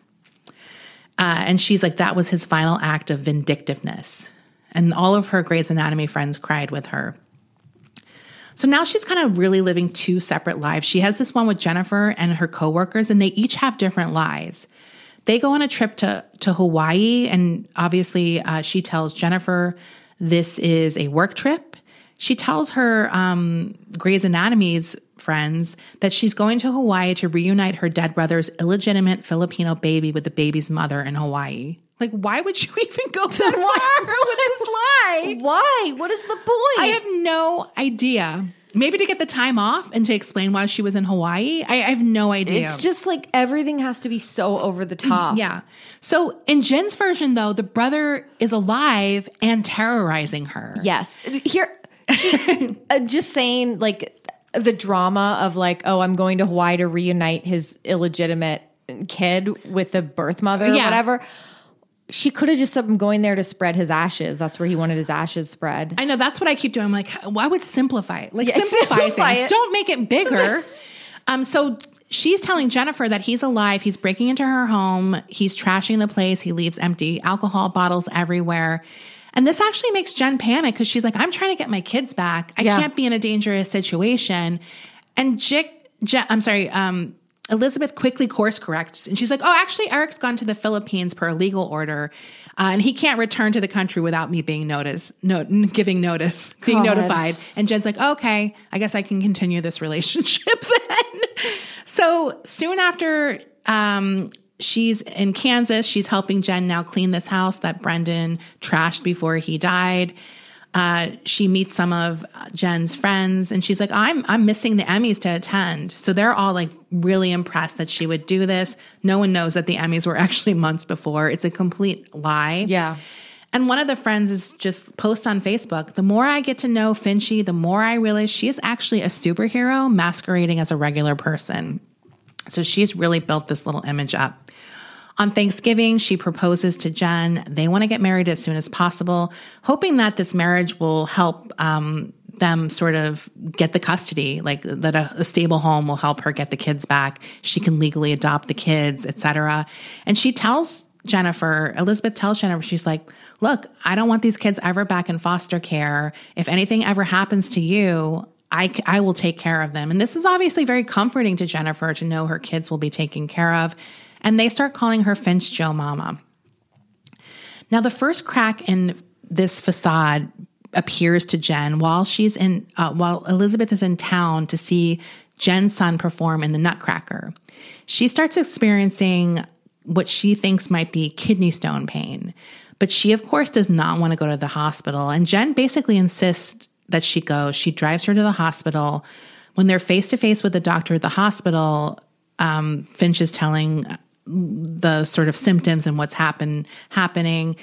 And she's like, that was his final act of vindictiveness. And all of her Grey's Anatomy friends cried with her. So now she's kind of really living two separate lives. She has this one with Jennifer and her coworkers, and they each have different lies. They go on a trip to Hawaii, and obviously she tells Jennifer this is a work trip. She tells her Grey's Anatomy's friends that she's going to Hawaii to reunite her dead brother's illegitimate Filipino baby with the baby's mother in Hawaii. Like, why would you even go that far with this lie? Why? What is the point? I have no idea. Maybe to get the time off and to explain why she was in Hawaii. I have no idea. It's just like everything has to be so over the top. Yeah. So in Jen's version, though, the brother is alive and terrorizing her. Yes. Here, just saying, like, the drama of, like, oh, I'm going to Hawaii to reunite his illegitimate kid with the birth mother or whatever. She could have just said, I'm going there to spread his ashes. That's where he wanted his ashes spread. I know. That's what I keep doing. I'm like, well, I would simplify it. Like, simplify things. It. Don't make it bigger. So she's telling Jennifer that he's alive. He's breaking into her home. He's trashing the place. He leaves empty alcohol bottles everywhere. And this actually makes Jen panic because she's like, I'm trying to get my kids back. I can't be in a dangerous situation. And Elizabeth quickly course corrects, and she's like, oh, actually, Eric's gone to the Philippines per legal order, and he can't return to the country without me being notified. And Jen's like, okay, I guess I can continue this relationship then. So soon after She's in Kansas. She's helping Jen now clean this house that Brendan trashed before he died. She meets some of Jen's friends, and she's like, I'm missing the Emmys to attend. So they're all like really impressed that she would do this. No one knows that the Emmys were actually months before. It's a complete lie. Yeah. And one of the friends is just post on Facebook, the more I get to know Finchie, the more I realize she is actually a superhero masquerading as a regular person. So she's really built this little image up. On Thanksgiving, she proposes to Jen. They want to get married as soon as possible, hoping that this marriage will help them sort of get the custody, like that a stable home will help her get the kids back. She can legally adopt the kids, etc. And she tells Jennifer, Elizabeth tells Jennifer, she's like, look, I don't want these kids ever back in foster care. If anything ever happens to you, I will take care of them. And this is obviously very comforting to Jennifer to know her kids will be taken care of. And they start calling her Finch Joe Mama. Now, the first crack in this facade appears to Jen while while Elizabeth is in town to see Jen's son perform in the Nutcracker. She starts experiencing what she thinks might be kidney stone pain, but she, of course, does not want to go to the hospital. And Jen basically insists that she goes. She drives her to the hospital. When they're face to face with the doctor at the hospital, Finch is telling the sort of symptoms and what's happening.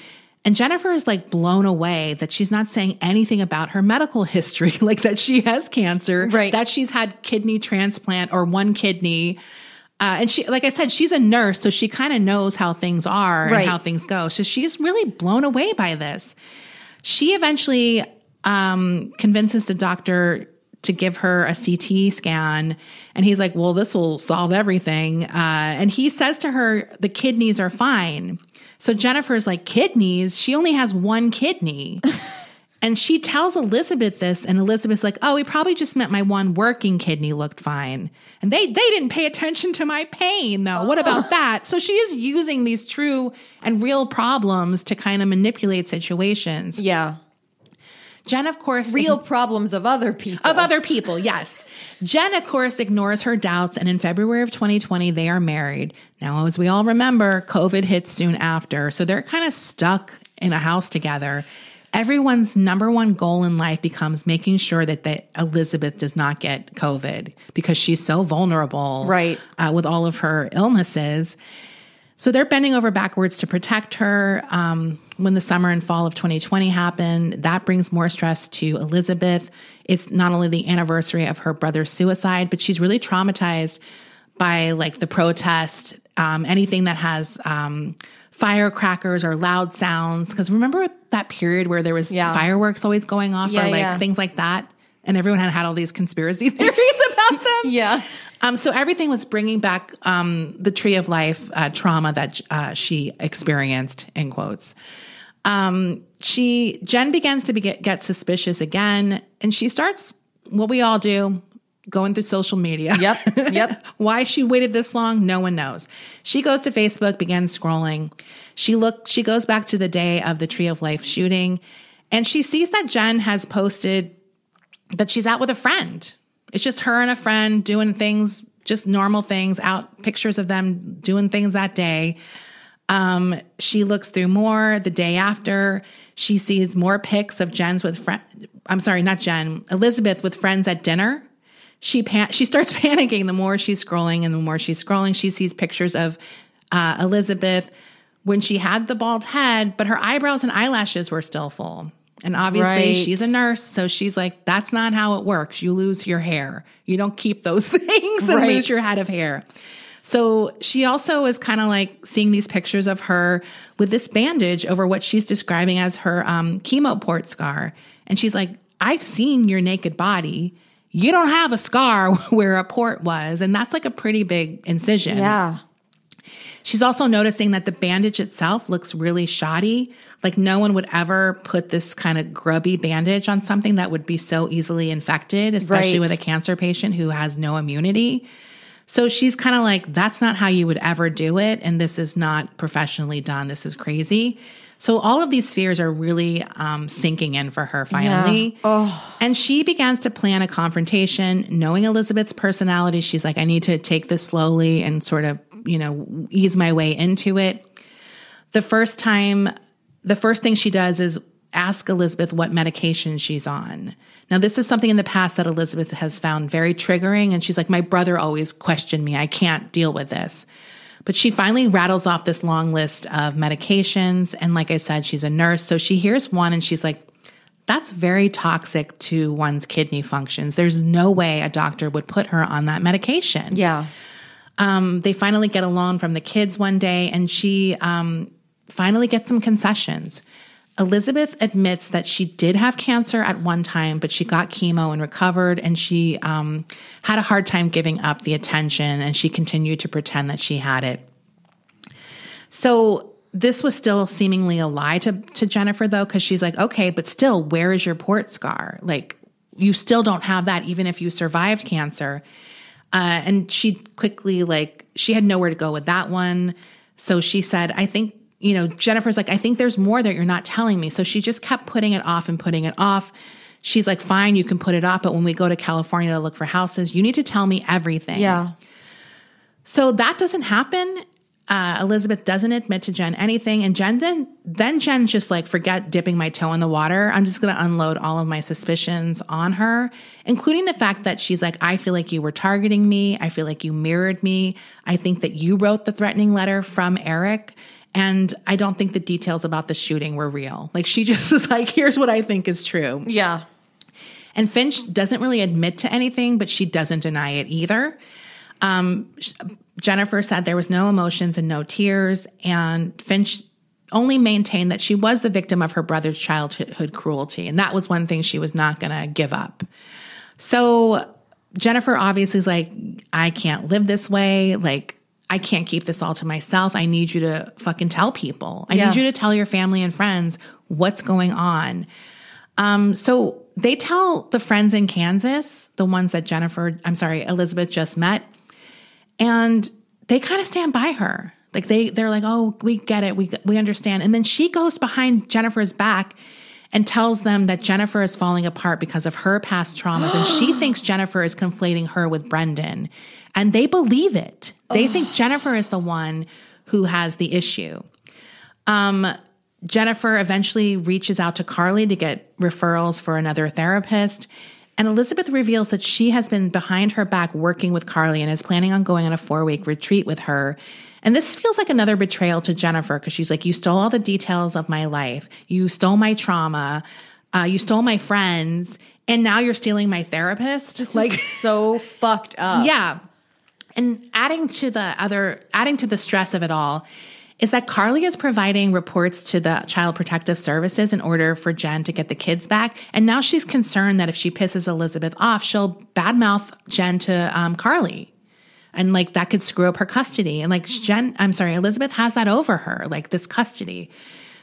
And Jennifer is like blown away that she's not saying anything about her medical history, like that she has cancer, right, that she's had kidney transplant or one kidney. And she, like I said, she's a nurse, so she kind of knows how things are, right, and how things go. So she's really blown away by this. She eventually convinces the doctor to give her a CT scan. And he's like, well, this will solve everything. And he says to her, the kidneys are fine. So Jennifer's like, kidneys? She only has one kidney. And she tells Elizabeth this, and Elizabeth's like, oh, he probably just meant my one working kidney looked fine. And they didn't pay attention to my pain, though. Oh. What about that? So she is using these true and real problems to kind of manipulate situations. Yeah. Jen, of course... real problems of other people. Of other people, yes. Jen, of course, ignores her doubts, and in February of 2020, they are married. Now, as we all remember, COVID hits soon after, so they're kind of stuck in a house together. Everyone's number one goal in life becomes making sure that Elizabeth does not get COVID because she's so vulnerable, right, with all of her illnesses. So they're bending over backwards to protect her. When the summer and fall of 2020 happened, that brings more stress to Elizabeth. It's not only the anniversary of her brother's suicide, but she's really traumatized by like the protest, anything that has firecrackers or loud sounds. Because remember that period where there was fireworks always going off, or like things like that? And everyone had all these conspiracy theories about them. Yeah. So everything was bringing back the Tree of Life trauma that she experienced, in quotes. Jen begins to get suspicious again, and she starts, what we all do, going through social media. Yep. Why she waited this long, no one knows. She goes to Facebook, begins scrolling. She goes back to the day of the Tree of Life shooting, and she sees that Jen has posted that she's out with a friend. It's just her and a friend doing things, just normal things, out pictures of them doing things that day. She looks through more the day after. She sees more pics of Elizabeth with friends at dinner. She starts panicking the more she's scrolling, and the more she's scrolling, she sees pictures of Elizabeth when she had the bald head, but her eyebrows and eyelashes were still full. And obviously, she's a nurse, so she's like, that's not how it works. You lose your hair. You don't keep those things and lose your head of hair. So she also is kind of like seeing these pictures of her with this bandage over what she's describing as her chemo port scar. And she's like, I've seen your naked body. You don't have a scar where a port was. And that's like a pretty big incision. Yeah. She's also noticing that the bandage itself looks really shoddy. Like no one would ever put this kind of grubby bandage on something that would be so easily infected, especially with a cancer patient who has no immunity. So she's kind of like, that's not how you would ever do it. And this is not professionally done. This is crazy. So all of these fears are really sinking in for her finally. Yeah. Oh. And she begins to plan a confrontation. Knowing Elizabeth's personality, she's like, I need to take this slowly and sort of you know, ease my way into it. The first thing she does is ask Elizabeth what medication she's on. Now, this is something in the past that Elizabeth has found very triggering, and she's like, my brother always questioned me. I can't deal with this. But she finally rattles off this long list of medications, and like I said, she's a nurse, so she hears one, and she's like, that's very toxic to one's kidney functions. There's no way a doctor would put her on that medication. Yeah. They finally get a loan from the kids one day, and she finally gets some concessions. Elizabeth admits that she did have cancer at one time, but she got chemo and recovered, and she had a hard time giving up the attention, and she continued to pretend that she had it. So this was still seemingly a lie to Jennifer, though, because she's like, okay, but still, where is your port scar? Like, you still don't have that, even if you survived cancer. And she quickly, like, she had nowhere to go with that one. So she said, I think, you know, Jennifer's like, I think there's more that you're not telling me. So she just kept putting it off and putting it off. She's like, fine, you can put it off, but when we go to California to look for houses, you need to tell me everything. Yeah. So that doesn't happen. Elizabeth doesn't admit to Jen anything. And Jen's just like, forget dipping my toe in the water. I'm just going to unload all of my suspicions on her, including the fact that she's like, I feel like you were targeting me. I feel like you mirrored me. I think that you wrote the threatening letter from Eric. And I don't think the details about the shooting were real. Like, she just is like, here's what I think is true. Yeah. And Finch doesn't really admit to anything, but she doesn't deny it either. Jennifer said there was no emotions and no tears. And Finch only maintained that she was the victim of her brother's childhood cruelty. And that was one thing she was not going to give up. So Jennifer obviously is like, I can't live this way. Like, I can't keep this all to myself. I need you to fucking tell people. I need you to tell your family and friends what's going on. So they tell the friends in Kansas, the ones that Elizabeth just met, and they kind of stand by her. Like, they're like, oh, we get it. We understand. And then she goes behind Jennifer's back and tells them that Jennifer is falling apart because of her past traumas. And she thinks Jennifer is conflating her with Brendan. And they believe it. They think Jennifer is the one who has the issue. Jennifer eventually reaches out to Carly to get referrals for another therapist. And Elizabeth reveals that she has been behind her back working with Carly and is planning on going on a 4-week retreat with her. And this feels like another betrayal to Jennifer, because she's like, you stole all the details of my life. You stole my trauma. You stole my friends. And now you're stealing my therapist. This is so fucked up. Yeah. And adding to the stress of it all is that Carly is providing reports to the Child Protective Services in order for Jen to get the kids back. And now she's concerned that if she pisses Elizabeth off, she'll badmouth Jen to Carly. And like, that could screw up her custody. And like, Elizabeth has that over her, like, this custody.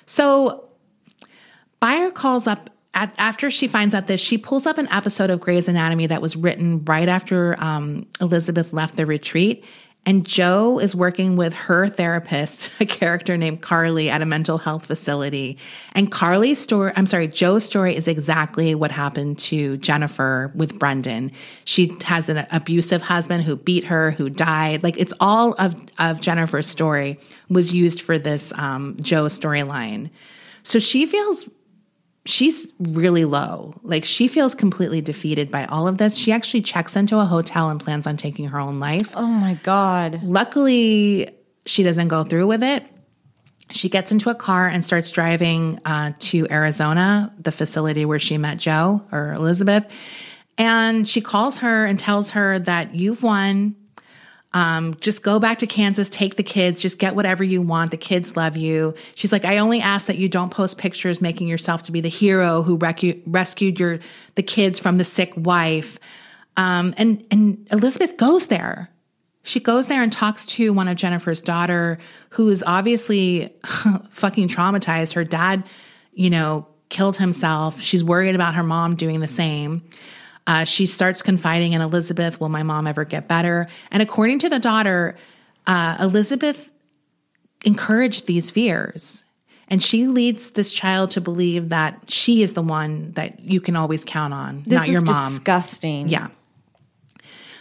So Beyer calls up. After she finds out this, she pulls up an episode of Grey's Anatomy that was written right after Elizabeth left the retreat, and Jo is working with her therapist, a character named Carly, at a mental health facility. And Jo's story is exactly what happened to Jennifer with Brendan. She has an abusive husband who beat her, who died. Like, it's all of Jennifer's story was used for this Jo storyline. So she's really low. Like, she feels completely defeated by all of this. She actually checks into a hotel and plans on taking her own life. Oh my God. Luckily, she doesn't go through with it. She gets into a car and starts driving to Arizona, the facility where she met Jo or Elizabeth. And she calls her and tells her that you've won. Just go back to Kansas, take the kids, just get whatever you want. The kids love you. She's like, I only ask that you don't post pictures making yourself to be the hero who rescued the kids from the sick wife. And Elizabeth goes there. She goes there and talks to one of Jennifer's daughter, who is obviously fucking traumatized. Her dad, you know, killed himself. She's worried about her mom doing the same. She starts confiding in Elizabeth, will my mom ever get better? And according to the daughter, Elizabeth encouraged these fears. And she leads this child to believe that she is the one that you can always count on, not your mom. This is disgusting. Yeah.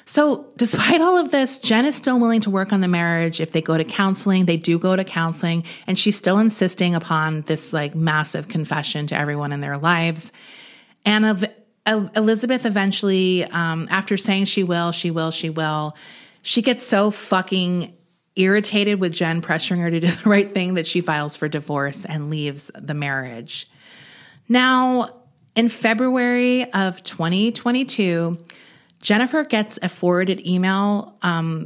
So despite all of this, Jen is still willing to work on the marriage. If they go to counseling, they do go to counseling, and she's still insisting upon this like massive confession to everyone in their lives. And Elizabeth eventually, after saying she will, she gets so fucking irritated with Jen pressuring her to do the right thing that she files for divorce and leaves the marriage. Now, in February of 2022, Jennifer gets a forwarded email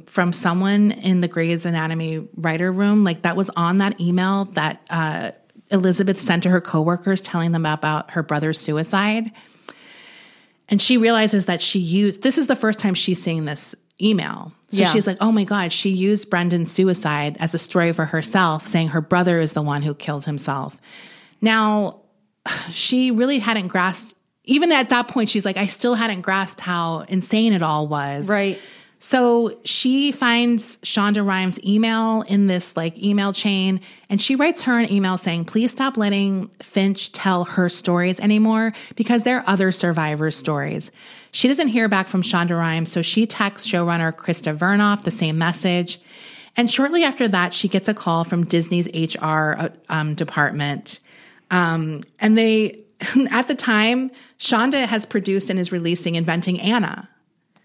from someone in the Grey's Anatomy writer room. Like, that was on that email that Elizabeth sent to her coworkers telling them about her brother's suicide. And she realizes that this is the first time she's seeing this email. So she's like, oh my God, she used Brendan's suicide as a story for herself, saying her brother is the one who killed himself. Now, she really hadn't grasped, even at that point, she's like, I still hadn't grasped how insane it all was. Right. So she finds Shonda Rhimes' email in this like email chain, and she writes her an email saying, please stop letting Finch tell her stories anymore because there are other survivors' stories. She doesn't hear back from Shonda Rhimes, so she texts showrunner Krista Vernoff the same message. And shortly after that, she gets a call from Disney's HR department. And they, at the time, Shonda has produced and is releasing Inventing Anna.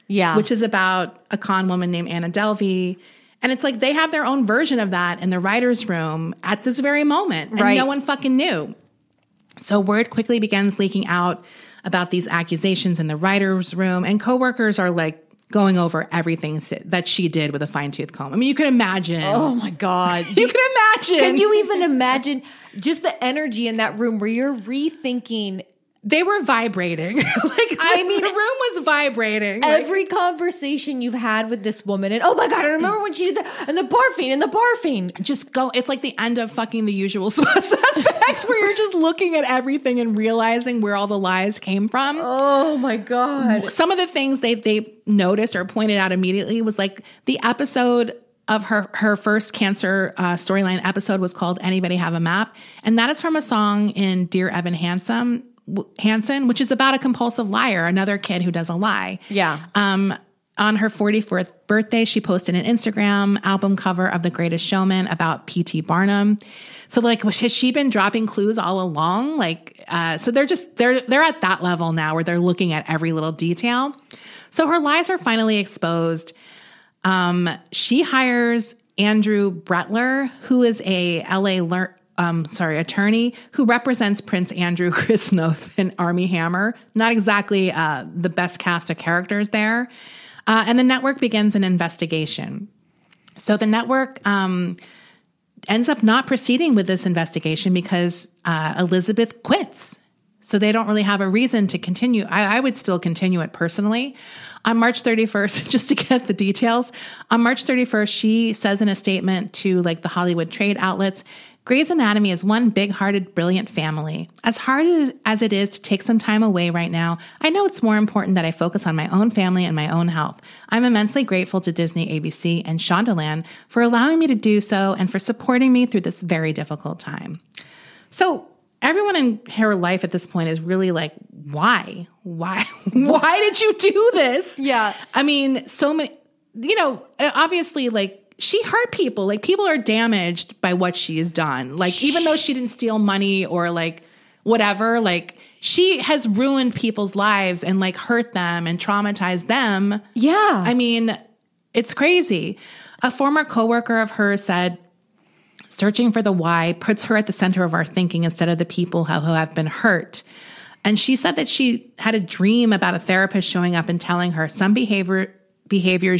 Yeah. Which is about a con woman named Anna Delvey. And it's like they have their own version of that in the writer's room at this very moment. And no one fucking knew. So word quickly begins leaking out about these accusations in the writer's room. And coworkers are like going over everything that she did with a fine-tooth comb. I mean, you can imagine. Oh my God. You can imagine. Can you even imagine just the energy in that room where you're rethinking? They were vibrating. The room was vibrating. Every conversation you've had with this woman, and oh my God, I remember when she did that, and the barfing. Just go. It's like the end of fucking The Usual Suspects, where you're just looking at everything and realizing where all the lies came from. Oh my God. Some of the things they noticed or pointed out immediately was like the episode of her first cancer storyline episode was called Anybody Have a Map? And that is from a song in Dear Evan Hansen, which is about a compulsive liar, another kid who does a lie. Yeah. On her 44th birthday, she posted an Instagram album cover of The Greatest Showman about P.T. Barnum. So like, has she been dropping clues all along? Like, so they're at that level now where they're looking at every little detail. So her lies are finally exposed. She hires Andrew Brettler, who is a L.A. attorney who represents Prince Andrew, Chris Noth, and Armie Hammer. Not exactly the best cast of characters there. And the network begins an investigation. So the network ends up not proceeding with this investigation because Elizabeth quits. So they don't really have a reason to continue. I would still continue it personally. On March 31st, just to get the details, on March 31st, she says in a statement to like the Hollywood trade outlets, Grey's Anatomy is one big-hearted, brilliant family. As hard as it is to take some time away right now, I know it's more important that I focus on my own family and my own health. I'm immensely grateful to Disney, ABC, and Shondaland for allowing me to do so and for supporting me through this very difficult time. So everyone in her life at this point is really like, why? Why did you do this? Yeah. I mean, so many, obviously, like, she hurt people. Like, people are damaged by what she has done. Like, even though she didn't steal money or like whatever, like she has ruined people's lives and like hurt them and traumatized them. Yeah. I mean, it's crazy. A former coworker of hers said, searching for the why puts her at the center of our thinking instead of the people who have been hurt. And she said that she had a dream about a therapist showing up and telling her some behaviors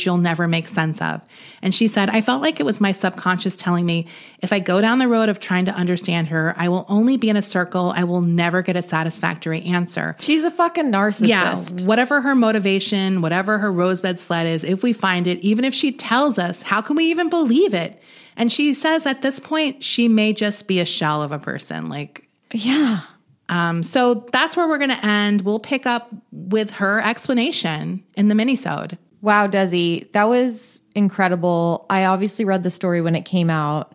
you'll never make sense of. And she said, I felt like it was my subconscious telling me, if I go down the road of trying to understand her, I will only be in a circle. I will never get a satisfactory answer. She's a fucking narcissist. Yes. Whatever her motivation, whatever her rosebud sled is, if we find it, even if she tells us, how can we even believe it? And she says at this point, she may just be a shell of a person. Like, yeah. So that's where we're going to end. We'll pick up with her explanation in the minisode. Wow, Desi, that was incredible. I obviously read the story when it came out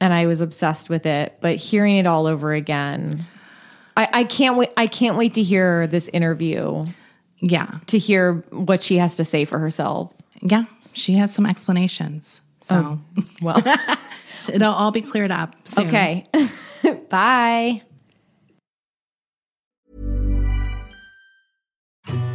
and I was obsessed with it, but hearing it all over again, I can't wait to hear this interview. Yeah. To hear what she has to say for herself. Yeah. She has some explanations. So, well, it'll all be cleared up soon. Okay. Bye.